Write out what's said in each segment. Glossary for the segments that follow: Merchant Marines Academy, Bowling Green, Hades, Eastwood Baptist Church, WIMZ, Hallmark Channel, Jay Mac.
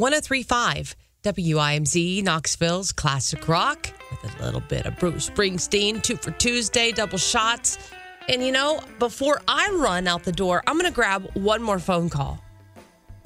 103.5 WIMZ, Knoxville's Classic Rock, with a little bit of Bruce Springsteen. 2 for Tuesday, double shots. And, you know, before I run out the door, I'm going to grab one more phone call.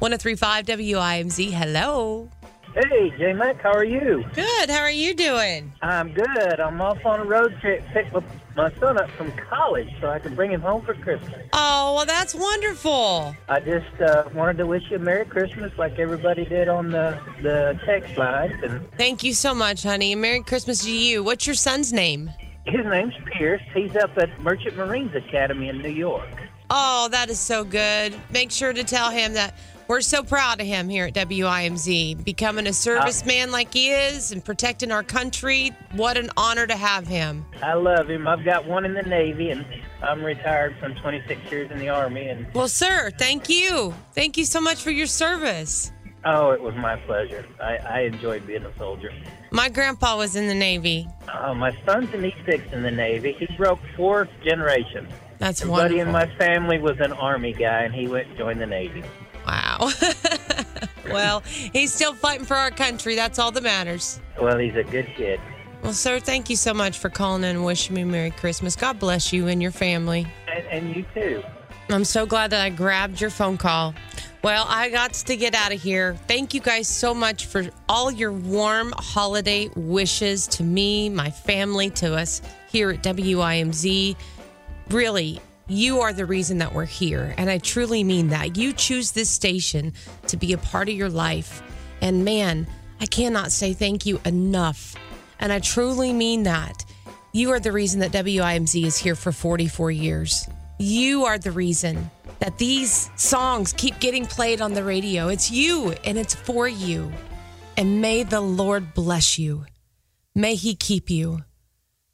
103.5 WIMZ, hello. Hey, Jay Mac, how are you? Good. How are you doing? I'm good. I'm off on a road trip to pick my son up from college so I can bring him home for Christmas. Oh, well, that's wonderful. I just wanted to wish you a Merry Christmas like everybody did on the text line. And thank you so much, honey. Merry Christmas to you. What's your son's name? His name's Pierce. He's up at Merchant Marines Academy in New York. Oh, that is so good. Make sure to tell him that we're so proud of him here at WIMZ, becoming a serviceman like he is and protecting our country. What an honor to have him. I love him. I've got one in the Navy, and I'm retired from 26 years in the Army. And well, sir, thank you. Thank you so much for your service. Oh, it was my pleasure. I enjoyed being a soldier. My grandpa was in the Navy. My son's in E6 in the Navy. He broke 4 generations. That's wonderful. Everybody in my family was an Army guy, and he went and joined the Navy. Wow. Well, he's still fighting for our country. That's all that matters. Well, he's a good kid. Well, sir, thank you so much for calling in and wishing me Merry Christmas. God bless you and your family. And you too. I'm so glad that I grabbed your phone call. Well, I got to get out of here. Thank you guys so much for all your warm holiday wishes to me, my family, to us here at WIMZ. Really, you are the reason that we're here, and I truly mean that. You choose this station to be a part of your life, and man, I cannot say thank you enough, and I truly mean that. You are the reason that WIMZ is here for 44 years. You are the reason that these songs keep getting played on the radio. It's you, and it's for you, and may the Lord bless you. May He keep you.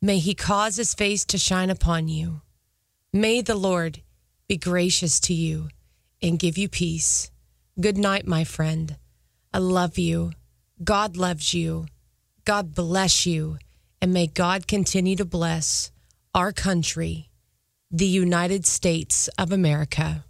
May He cause His face to shine upon you. May the Lord be gracious to you and give you peace. Good night, my friend. I love you. God loves you. God bless you. And may God continue to bless our country, the United States of America.